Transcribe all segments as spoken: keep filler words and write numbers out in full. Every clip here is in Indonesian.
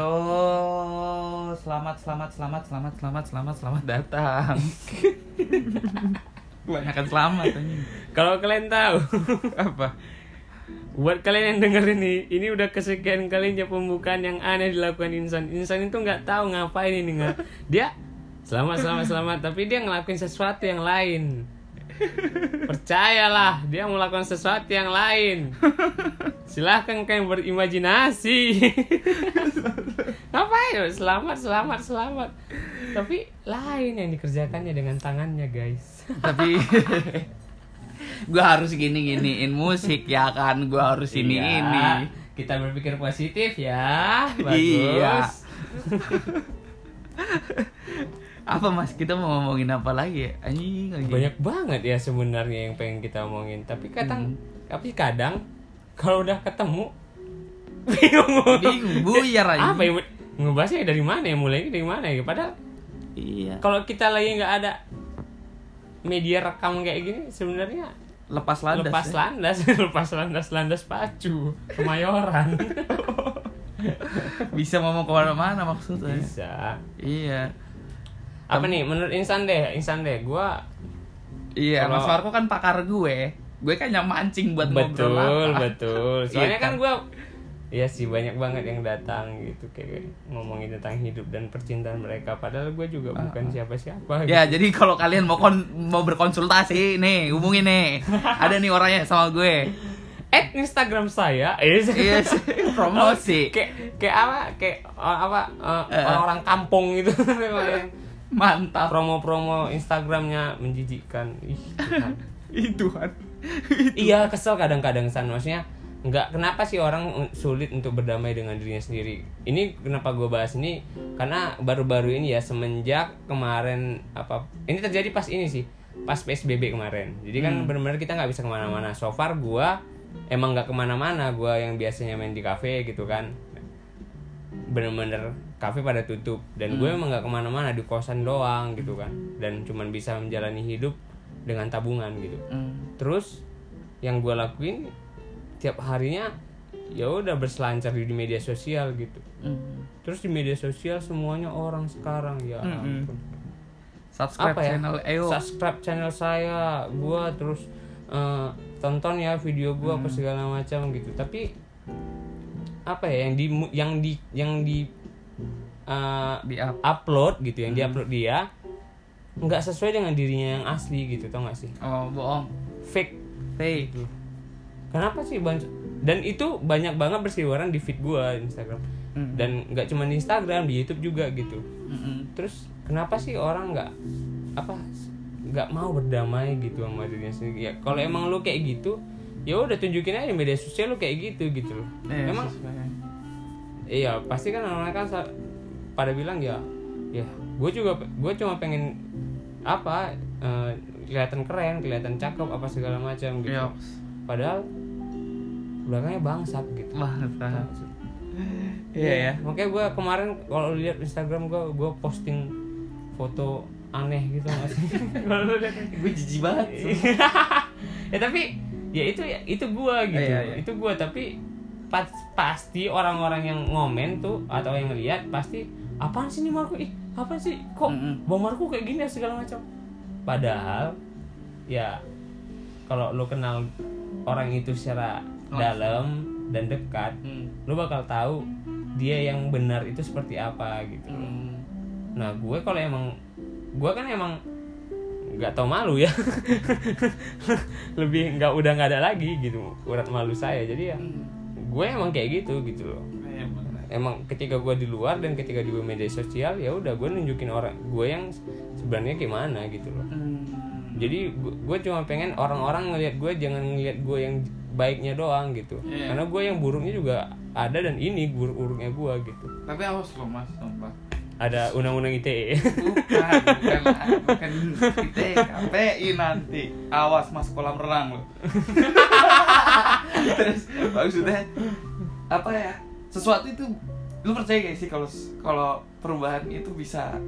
Ayo, selamat, selamat, selamat, selamat, selamat, selamat, selamat datang. Banyakan selamat. Kalau kalian tahu apa? Buat kalian yang denger ini, ini udah kesekian kalinya pembukaan yang aneh dilakukan insan. Insan itu nggak tahu ngapain ini nggak. Dia selamat, selamat, selamat, tapi dia ngelakuin sesuatu yang lain. Percayalah, dia melakukan sesuatu yang lain. Silahkan kalian berimajinasi. Ngapain? Selamat, selamat, selamat. Tapi lain yang dikerjakannya dengan tangannya, guys. Tapi gue harus gini-giniin musik ya kan, gue harus ini iya, ini. Kita berpikir positif ya, bagus. Apa mas, kita mau ngomongin apa lagi ya? Anjing, anjing. Banyak banget ya sebenarnya yang pengen kita omongin. Tapi kadang, hmm. tapi kadang kalau udah ketemu bingung, bingung, buyar aja. Apa ya? Ngebahasnya dari mana ya? Mulainya dari mana ya? Padahal iya. Kalau kita lagi nggak ada media rekam kayak gini, sebenarnya lepas landas, lepas ya? landas, lepas landas, landas pacu, kemayoran. Bisa ngomong kemana-mana maksudnya. Bisa. Iya. Apa nih menurut Insan deh, Insan deh, gue iya kalo... Mas Marco kan pakar gue, gue kan yang mancing buat ngobrol apa. Betul, betul. Soalnya iya, kan, kan gue, iya sih banyak banget yang datang gitu kayak ngomongin tentang hidup dan percintaan mereka. Padahal gue juga uh, bukan siapa-siapa. Gitu. Ya jadi kalau kalian mau kon mau berkonsultasi nih, hubungi nih. Ada nih orangnya sama gue. At Instagram saya, yes, yes. Promosi. Kayak kayak apa, kayak apa uh, uh. orang-orang kampung gitu. Mantap. Promo-promo Instagramnya menjijikkan. Ih, Tuhan. Ih, Tuhan. Ih, Tuhan. Iya, kesel kadang-kadang San. Maksudnya enggak, kenapa sih orang sulit untuk berdamai dengan dirinya sendiri? Ini kenapa gue bahas ini? Karena baru-baru ini ya, semenjak kemarin apa, ini terjadi pas ini sih, pas P S B B kemarin. Jadi kan hmm. benar-benar kita nggak bisa kemana-mana. So far gue emang nggak kemana-mana. Gue yang biasanya main di kafe gitu kan, bener-bener kafe pada tutup dan hmm. gue emang nggak kemana-mana, di kosan doang gitu kan, dan cuman bisa menjalani hidup dengan tabungan gitu. hmm. Terus yang gue lakuin tiap harinya ya udah berselancar di media sosial gitu. hmm. Terus di media sosial semuanya orang sekarang ya. hmm. Ampun. Subscribe apa channel ya? Subscribe channel saya, gue terus uh, tonton ya video gue hmm. apa segala macam gitu. Tapi apa ya yang di yang di yang di Uh, di-up. upload gitu, yang hmm. diupload dia nggak sesuai dengan dirinya yang asli gitu, tau nggak sih? Oh, bohong, fake, fake. Kenapa sih banyak? Dan itu banyak banget berseliweran di feed gua Instagram, hmm. dan nggak cuma di Instagram, di YouTube juga gitu. Hmm. Terus kenapa sih orang nggak apa nggak mau berdamai gitu sama dirinya sendiri? Ya kalau hmm. emang lu kayak gitu, ya udah tunjukin aja di media sosial lu kayak gitu gitu loh. Eh, emang iya pasti kan orang-orang kan pada bilang ya, ya gue juga gue cuma pengen apa uh, kelihatan keren, kelihatan cakep apa segala macam gitu. Yops. Padahal belakangnya bangsat gitu. Bangsat. Iya ya. Makanya gue kemarin kalau lihat Instagram gue, gue posting foto aneh gitu nggak sih? Kalau lihat gue jijik banget. Ya tapi ya itu ya itu gue gitu, oh, iya, iya. itu gue tapi pas, pasti orang-orang yang ngomen tuh atau yang lihat pasti apaan sih nih Marco, ih apaan sih kok mm-hmm. Bang Marco kayak gini ya segala macam. Padahal ya kalau lo kenal orang itu secara oh, dalam dan dekat, mm. lo bakal tahu dia yang benar itu seperti apa gitu. mm. Nah gue kalau emang gue kan emang nggak tau malu ya, lebih nggak udah nggak ada lagi gitu urat malu saya. Jadi ya mm. gue emang kayak gitu gitu loh. Emang, emang ketika gue di luar dan ketika di media sosial ya udah gue nunjukin orang gue yang sebenarnya gimana gitu loh. Hmm. Jadi gue cuma pengen orang-orang ngelihat gue, jangan ngelihat gue yang baiknya doang gitu. Yeah. Karena gue yang buruknya juga ada dan ini buruk-buruknya gue gitu. Tapi awas loh mas, sumpah. Ada undang-undang I T E. Bukan, bukan, bukan I T E, K P I nanti. Awas mas kolam renang lo. Terus maksudnya apa ya? Sesuatu itu lu percaya gak sih kalau kalau perubahan itu bisa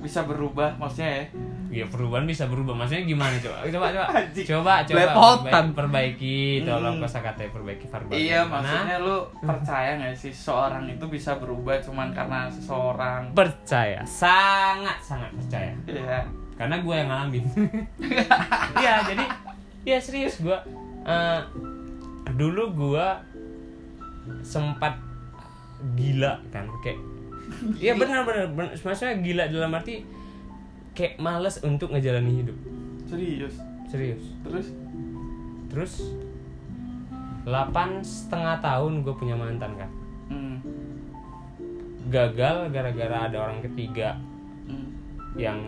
bisa berubah maksudnya ya. Ya perubahan bisa berubah maksudnya gimana coba? Coba coba. Coba coba perbaiki, tolong kosakata perbaiki verbalnya. Iya, gimana? Maksudnya lu percaya enggak sih seorang itu bisa berubah cuman karena seseorang? Percaya. Sangat sangat percaya. Iya. Karena gue yang ngalamin. Iya, jadi ya serius gue uh, dulu gue sempat gila kan kayak. Iya benar-benar maksudnya gila dalam arti kayak malas untuk ngejalani hidup. Serius? Serius. Terus? Terus delapan setengah tahun gue punya mantan kan. Mm. Gagal gara-gara ada orang ketiga. Mm. Yang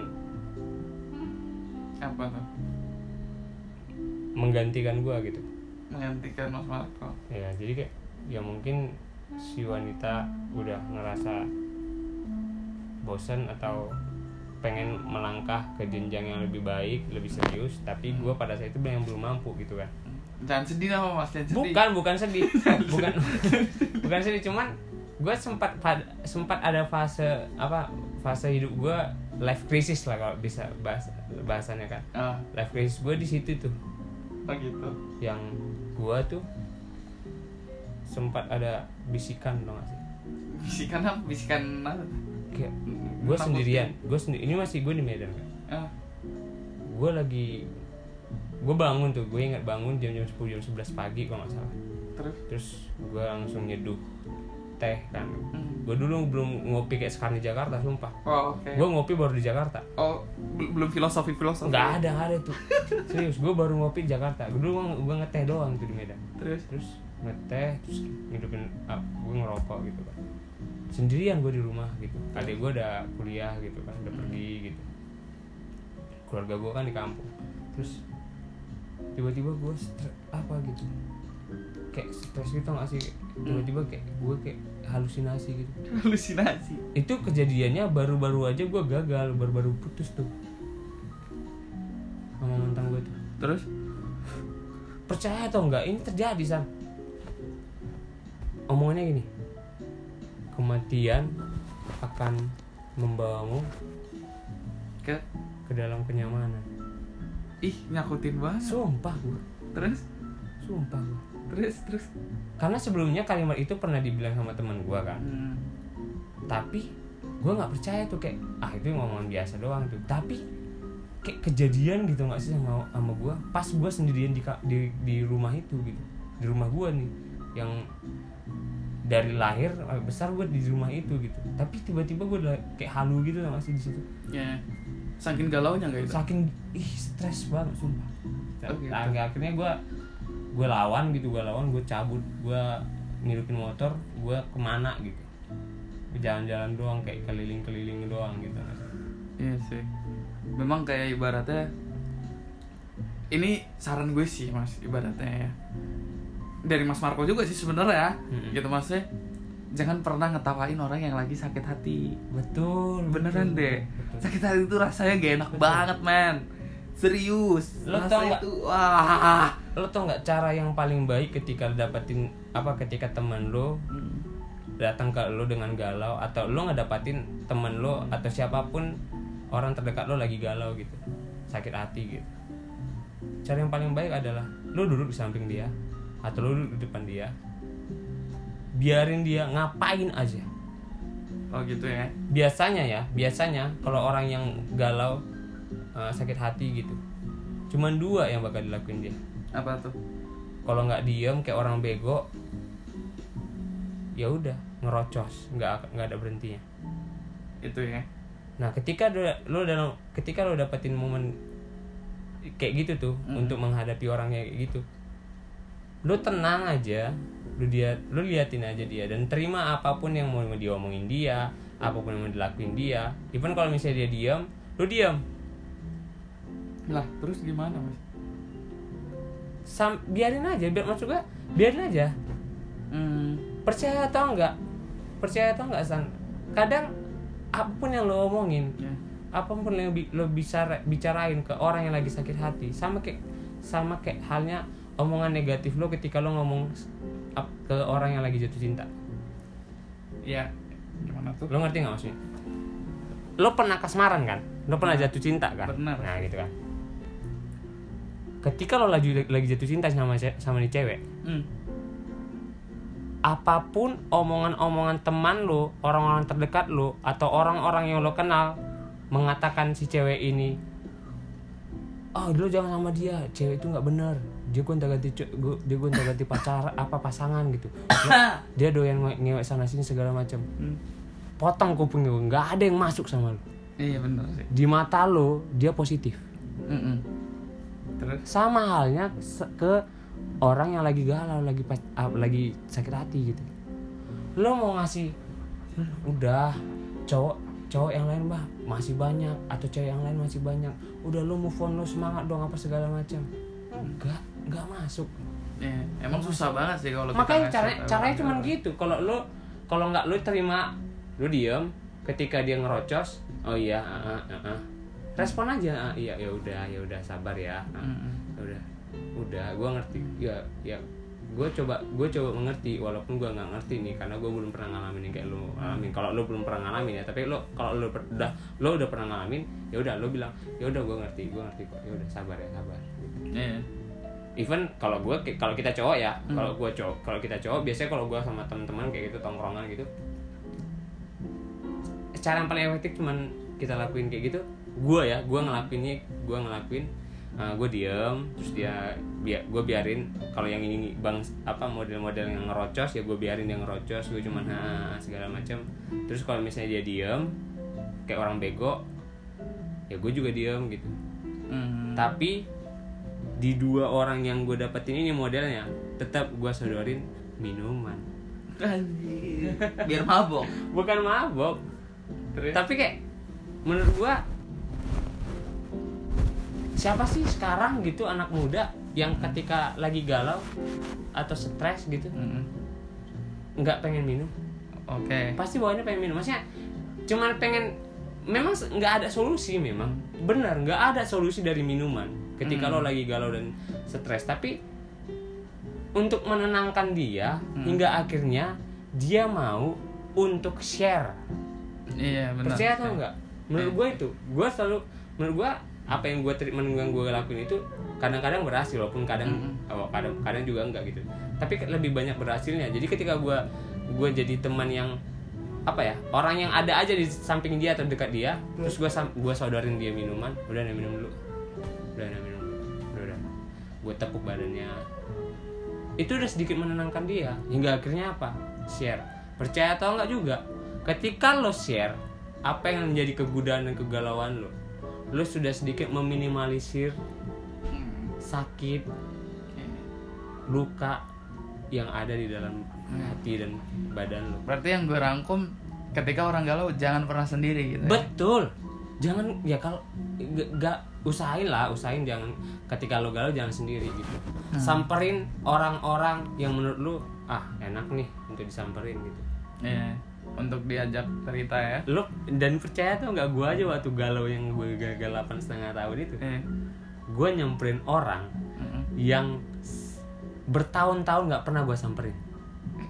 apa tuh? Menggantikan gue gitu. Menggantikan Mas Marco. Ya jadi kayak ya mungkin si wanita udah ngerasa bosan atau pengen melangkah ke jenjang yang lebih baik, lebih serius, tapi gue pada saat itu yang belum mampu gitu kan. Jangan sedih lah mas, jangan sedih. Bukan, bukan sedih, bukan, bukan sedih, cuman gue sempat sempat ada fase apa fase hidup gue life crisis lah kalau bisa bahas bahasannya kan. Uh. Life crisis gue di situ tuh. Oh gitu. Yang gue tuh sempat ada bisikan dong nggak sih? Bisikan apa? Bisikan apa? Kayak gue sendirian, gue sendiri. Ini masih gue di Medan kan. Uh. Gue lagi, gue bangun tuh, gue ingat bangun jam-jam sepuluh, jam sebelas pagi kalau nggak salah. Terus? Terus gue langsung nyeduh teh kan. Mm. Gue dulu belum ngopi kayak sekarang di Jakarta, sumpah. Oh, okay. Gue ngopi baru di Jakarta. Oh, belum filosofi filosofi. Gak ada, gak ada tuh. Serius, gue baru ngopi di Jakarta. Gue dulu gue ngeteh doang tuh di Medan. Terus? Terus ngeteh, terus ngidupin, ah, gue ngerokok gitu kan. Sendirian gue di rumah gitu, adik gue udah kuliah gitu kan, udah pergi gitu, keluarga gue kan di kampung. Terus tiba-tiba gue stres apa gitu, kayak stres gitu nggak sih, tiba-tiba kayak gue kayak halusinasi gitu. Halusinasi itu kejadiannya baru-baru aja gue gagal, baru-baru putus tuh sama mantan gue tuh. Terus percaya atau nggak ini terjadi San, omongannya gini, kematian akan membawamu ke ke dalam kenyamanan. Ih, nyakutin banget. Sumpah gue. Terus? Sumpah gue. Terus, terus. Karena sebelumnya kalimat itu pernah dibilang sama teman gue kan. Hmm. Tapi gue nggak percaya tuh kayak ah itu ngomongan biasa doang tuh. Tapi kayak kejadian gitu nggak sih sama sama gue. Pas gue sendirian di, di di rumah itu gitu, di rumah gue nih yang dari lahir besar gue di rumah itu gitu, tapi tiba-tiba gue kayak halu gitu lah masih di situ. Ya, yeah. Saking galaunya nggak itu? Saking ih stres banget sumpah. Okay, nah, okay. Akhirnya gue gue lawan gitu, gue lawan, gue cabut, gue ngidupin motor, gue kemana gitu, jalan-jalan doang kayak keliling-keliling doang gitu. Iya yeah, sih, memang kayak ibaratnya ini saran gue sih mas, ibaratnya ya. Dari Mas Marco juga sih sebenarnya, hmm. gitu maksudnya. Jangan pernah ngetawain orang yang lagi sakit hati. Betul, beneran betul, deh. Betul. Sakit hati itu rasanya gak enak betul. banget, man. Serius. Lo tau nggak? Wah. Lo tau nggak cara yang paling baik ketika dapatin apa? Ketika teman lo datang ke lo dengan galau atau lo nggak dapatin teman lo atau siapapun orang terdekat lo lagi galau gitu, sakit hati gitu. Cara yang paling baik adalah lo duduk di samping dia. Atau lu di depan dia, biarin dia ngapain aja. Oh gitu ya. Biasanya ya, biasanya kalau orang yang galau uh, sakit hati gitu, cuman dua yang bakal dilakuin dia. Apa tuh? Kalau nggak diem kayak orang bego, ya udah ngerocos, nggak nggak ada berhentinya. Itu ya. Nah ketika lu dalam ketika lu dapetin momen kayak gitu tuh mm-hmm. untuk menghadapi orang kayak gitu. Lu tenang aja, lu dia, lu liatin aja dia dan terima apapun yang mau diomongin dia, apapun yang mau dilakuin dia. Even kalau misalnya dia diam, lu diam. Lah, terus gimana, Mas? Sam, biarin aja, biar masuk gua, biarin aja. Hmm. Percaya atau enggak? Percaya atau enggak, San? Kadang apapun yang lu omongin, yeah. apapun yang lu bisa bicarain ke orang yang lagi sakit hati, sama kayak sama kayak halnya omongan negatif lo ketika lo ngomong ke orang yang lagi jatuh cinta. Iya, gimana tuh? Lo ngerti nggak maksudnya? lo pernah kasmaran kan, lo pernah jatuh cinta kan, bener. Nah gitu kan, ketika lo lagi lagi jatuh cinta sama sama nih cewek, hmm. apapun omongan-omongan teman lo, orang-orang terdekat lo, atau orang-orang yang lo kenal mengatakan si cewek ini, oh lo jangan sama dia, cewek itu nggak bener, dia gue ntar ganti dia gue ntar ganti pacar apa pasangan gitu, lo, dia doyan ngewek sana sini segala macam, hmm. potong kuping lo, nggak ada yang masuk sama lo. Iya benar sih. Di mata lo dia positif. Mm-mm. Terus sama halnya ke orang yang lagi galau, lagi pas, uh, lagi sakit hati gitu. Lo mau ngasih, udah cowok cowok yang lain bah masih banyak, atau cewek yang lain masih banyak, udah lo move on, lo semangat dong apa segala macam. Enggak, enggak masuk. Ya, emang susah banget sih kalau makanya cara caranya cuma gitu. Kalau lu kalau enggak lu terima, lu diem. Ketika dia ngerocos, oh iya, uh, uh, uh. respon aja, uh, iya ya udah, ya udah sabar ya. Uh, uh, udah. Udah, gua ngerti. Ya, ya. Gua coba gua coba mengerti walaupun gua enggak ngerti nih karena gua belum pernah ngalamin yang kayak lu alamin. Kalau lu belum pernah ngalamin ya, tapi lu kalau lu per, udah lu udah pernah ngalamin, ya udah lu bilang, ya udah gua ngerti, gua ngerti kok. Ya udah sabar ya, sabar. Yeah. Even kalau gue kalau kita cowok ya, hmm. kalau gue cowok kalau kita cowok biasanya kalau gue sama teman-teman kayak gitu tongkrongan gitu, cara yang paling efektif cuman kita lakuin kayak gitu, gue ya gue ngelakuinnya gue ngelakuin uh, gue diem terus dia biar gue biarin kalau yang ini bang apa model-model yang ngerocos ya gue biarin dia ngerocos, gue cuman ha segala macam. Terus kalau misalnya dia diem kayak orang bego ya gue juga diem gitu, hmm. tapi di dua orang yang gue dapetin ini modelnya tetap gue sodorin minuman biar mabok, bukan mabok. Terus? Tapi kayak menurut gue siapa sih sekarang gitu anak muda yang ketika lagi galau atau stres gitu nggak mm-hmm. pengen minum, oke okay. pasti bawaannya pengen minum, maksudnya cuman pengen, memang nggak ada solusi, memang benar nggak ada solusi dari minuman ketika hmm. lo lagi galau dan stres, tapi untuk menenangkan dia hmm. hingga akhirnya dia mau untuk share. Iya benar. Percaya atau enggak? Menurut gue itu, gue selalu menurut gue apa yang gue treatment yang gue lakuin itu kadang-kadang berhasil walaupun kadang hmm. oh, kadang kadang juga enggak gitu. Tapi lebih banyak berhasilnya. Jadi ketika gue gue jadi teman yang apa ya, orang yang ada aja di samping dia atau dekat dia, hmm. terus gue gue sodorin dia minuman, udah nih minum dulu. udah udah minum udah udah gue tepuk badannya, itu udah sedikit menenangkan dia hingga akhirnya apa, share. Percaya atau enggak juga ketika lo share apa yang menjadi kegundahan dan kegalauan lo, lo sudah sedikit meminimalisir sakit luka yang ada di dalam hati dan badan lo. Berarti yang gue rangkum ketika orang galau jangan pernah sendiri gitu ya? Betul, jangan ya, kalau nggak usahain lah usahain jangan ketika lo galau jangan sendiri gitu, hmm. samperin orang-orang yang menurut lo ah enak nih untuk disamperin gitu, ya yeah. untuk diajak cerita ya lo. Dan percaya tuh nggak, gue aja waktu galau yang gue gagal delapan setengah tahun itu yeah. gue nyamperin orang mm-hmm. yang bertahun-tahun nggak pernah gue samperin.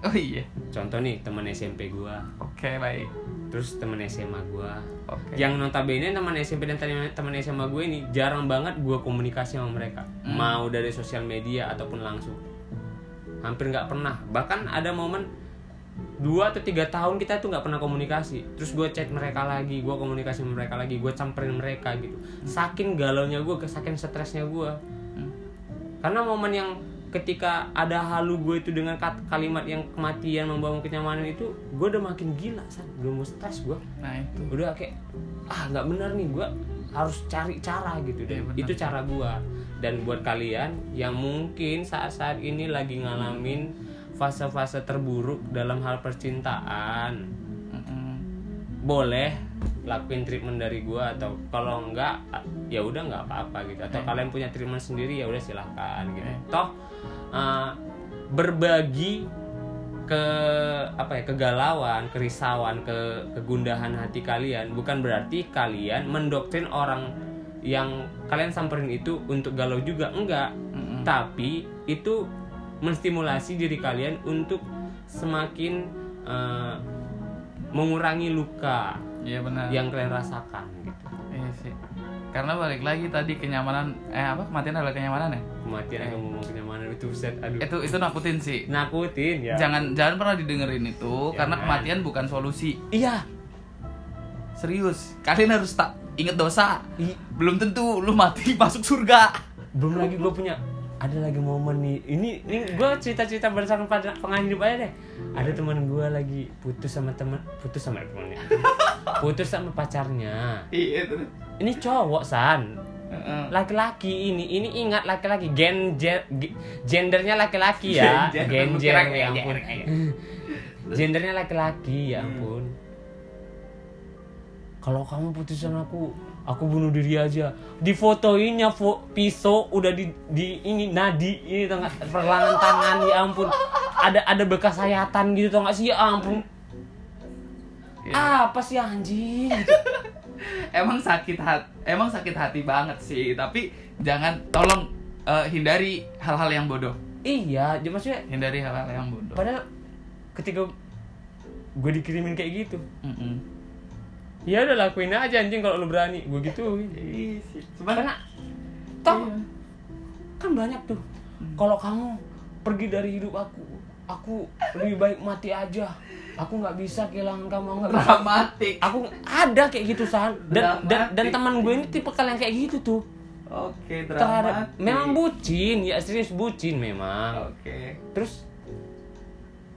Oh iya, contoh nih teman S M P gue, oke okay, baik. Terus teman S M A gue, okay. yang notabene teman S M P dan teman S M A gue ini jarang banget gue komunikasi sama mereka, hmm. mau dari sosial media ataupun langsung, hampir nggak pernah. Bahkan ada momen dua atau tiga tahun kita tuh nggak pernah komunikasi. Terus gue chat mereka lagi, gue komunikasi sama mereka lagi, gue camperin mereka gitu. Saking galaunya gue, saking stresnya gue, hmm. karena momen yang ketika ada halu gue itu dengan kat- kalimat yang kematian membawa kenyamanan itu, gue udah makin gila, san. Udah mau stres gue. Nah itu. Udah kayak, ah nggak benar nih, gue harus cari cara gitu deh. Ya, itu cara gue. Dan buat kalian yang mungkin saat-saat ini lagi ngalamin fase-fase terburuk dalam hal percintaan, mm-hmm. boleh lakuin treatment dari gue, atau kalau enggak ya udah nggak apa-apa gitu, atau eh. kalian punya treatment sendiri ya udah silahkan gitu. Eh. Toh uh, berbagi ke apa ya, kegalauan, kerisauan, ke kegundahan hati kalian bukan berarti kalian mendoktrin orang yang kalian samperin itu untuk galau juga, enggak. Mm-hmm. Tapi itu menstimulasi diri kalian untuk semakin uh, mengurangi luka. Iya benar. Yang kalian rasakan gitu. Iya sih. Karena balik lagi tadi kenyamanan eh apa kematian adalah kenyamanan ya? Kematian eh. yang ngomong kenyamanan itu set aduh. Itu itu nakutin sih. Nakutin ya. Jangan jangan pernah didengerin itu ya, karena man. Kematian bukan solusi. Iya. Serius, kalian harus tak ingat dosa. I- Belum tentu lu mati masuk surga. Belum lagi gua punya ada lagi momen nih, ini ini gue cerita-cerita bersama pengalaman hidup aja deh. Ada teman gue lagi putus sama teman putus sama temannya, putus sama pacarnya. Iya terus. Ini cowok san, laki-laki ini ini ingat laki-laki gen, gen gendernya laki-laki ya, gen gender ya ampun, gendernya laki-laki ya ampun. Kalau kamu putus sama aku. Aku bunuh diri aja. Difotoinnya fo- pisau udah di di ini nadi ini tengah pergelangan tangan ya ampun. Ada ada bekas sayatan gitu tau gak sih ya ampun. Yeah. Apa sih anjing? Emang sakit hati, emang sakit hati banget sih, tapi jangan tolong uh, hindari hal-hal yang bodoh. Iya, maksudnya hindari hal-hal yang bodoh. Padahal ketika gue dikirimin kayak gitu. Mm-mm. Ya udah lakuin aja anjing kalau lu berani, gue gituin. Karena toh iya. Kan banyak tuh. Hmm. Kalau kamu pergi dari hidup aku, aku lebih baik mati aja. Aku nggak bisa kehilangan kamu, nggak bisa. Dramatik. Aku ada kayak gitu san. Dan dan, dan teman gue ini tipe kalian kayak gitu tuh. Oke, dramatik. Memang bucin, ya serius bucin memang. Oke. Terus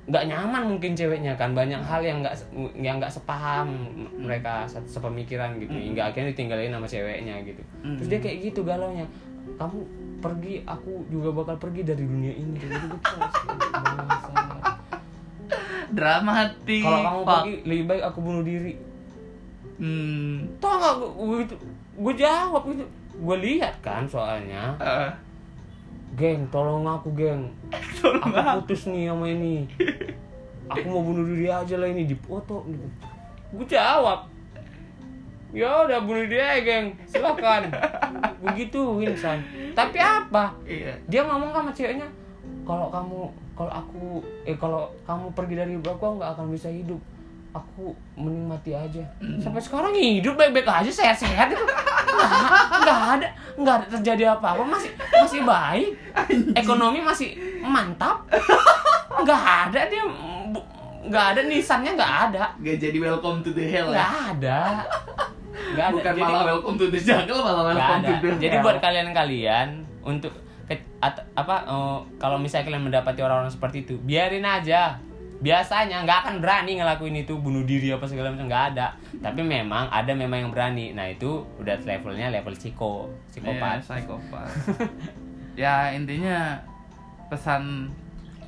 nggak nyaman mungkin ceweknya kan banyak hal yang nggak yang nggak sepaham mm-hmm. mereka sepemikiran gitu hingga mm-hmm. akhirnya ditinggalin sama ceweknya gitu mm-hmm. terus dia kayak gitu galaunya kamu pergi aku juga bakal pergi dari dunia ini gitu dramatik kalau kamu pergi lebih baik aku bunuh diri hmm. tau nggak gue gitu gue jawab gitu gue lihat kan soalnya uh. Geng, tolong aku geng. Tolong aku maaf. Putus nih sama ini. Aku mau bunuh diri aja lah ini dipoto gitu. Gue jawab. Ya udah bunuh diri aja geng. Silakan. Begituin san. Tapi apa? Dia ngomong sama ceweknya, kalau kamu kalau aku eh kalau kamu pergi dari aku aku enggak akan bisa hidup. Aku mending mati aja. Sampai sekarang hidup baik-baik aja, sehat-sehat itu. Enggak ada, enggak ada terjadi apa-apa, masih masih baik. Ekonomi masih mantap. Enggak ada dia enggak ada nisannya enggak ada. Enggak jadi welcome to the hell. Enggak ya? Ada. Enggak ada. Bukan jadi, malah welcome to the jungle, malah welcome to the hell. Jadi buat kalian-kalian untuk at, apa uh, kalau misalnya kalian mendapati orang-orang seperti itu, biarin aja. Biasanya nggak akan berani ngelakuin itu bunuh diri apa segala macam nggak ada tapi memang ada memang yang berani nah itu udah levelnya level psiko psikopat yeah, psikopat ya intinya pesan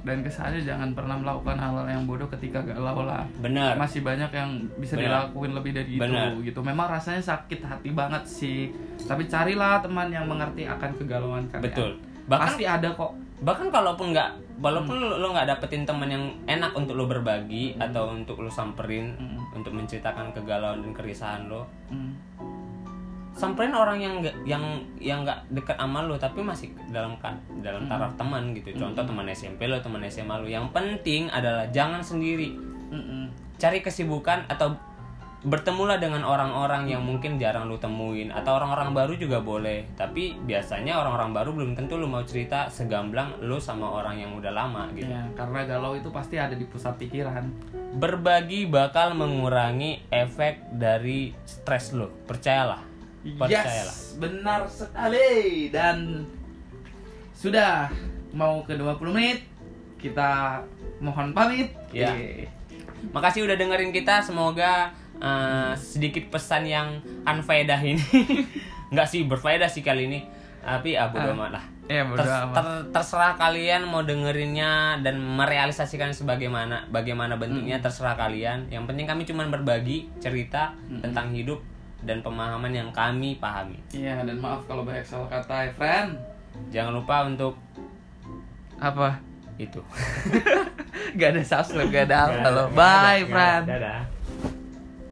dan kesannya jangan pernah melakukan hal-hal yang bodoh ketika galau lah bener masih banyak yang bisa bener. Dilakuin lebih dari bener. Itu gitu memang rasanya sakit hati banget sih tapi carilah teman yang mengerti akan kegalauan kalian betul bahkan, pasti ada kok bahkan kalaupun nggak walaupun hmm. lo nggak dapetin teman yang enak untuk lo berbagi hmm. atau untuk lo samperin hmm. untuk menceritakan kegalauan dan keresahan lo, hmm. samperin orang yang nggak yang yang nggak dekat sama lo tapi masih dalam dalam taraf hmm. teman gitu. Contoh hmm. teman S M P lo, teman S M A lo. Yang penting adalah jangan sendiri. Hmm. Cari kesibukan atau bertemulah dengan orang-orang yang mungkin jarang lu temuin atau orang-orang baru juga boleh tapi biasanya orang-orang baru belum tentu lu mau cerita segamblang lu sama orang yang udah lama gitu ya, karena galau itu pasti ada di pusat pikiran berbagi bakal mengurangi efek dari stres lu percayalah percayalah yes, benar sekali dan sudah mau ke dua puluh menit kita mohon pamit ya. Yeay. Makasih udah dengerin kita semoga Uh, sedikit pesan yang unfaedah ini nggak sih berfaedah sih kali ini tapi ah, bodo amat lah ya, bodo Ters, amat. Ter, terserah kalian mau dengerinnya dan merealisasikan sebagaimana bagaimana bentuknya mm. terserah kalian yang penting kami cuma berbagi cerita mm. tentang hidup dan pemahaman yang kami pahami iya dan maaf kalau banyak salah kata ya friend jangan lupa untuk apa itu nggak ada subscribe nggak ada halo bye friend dadah.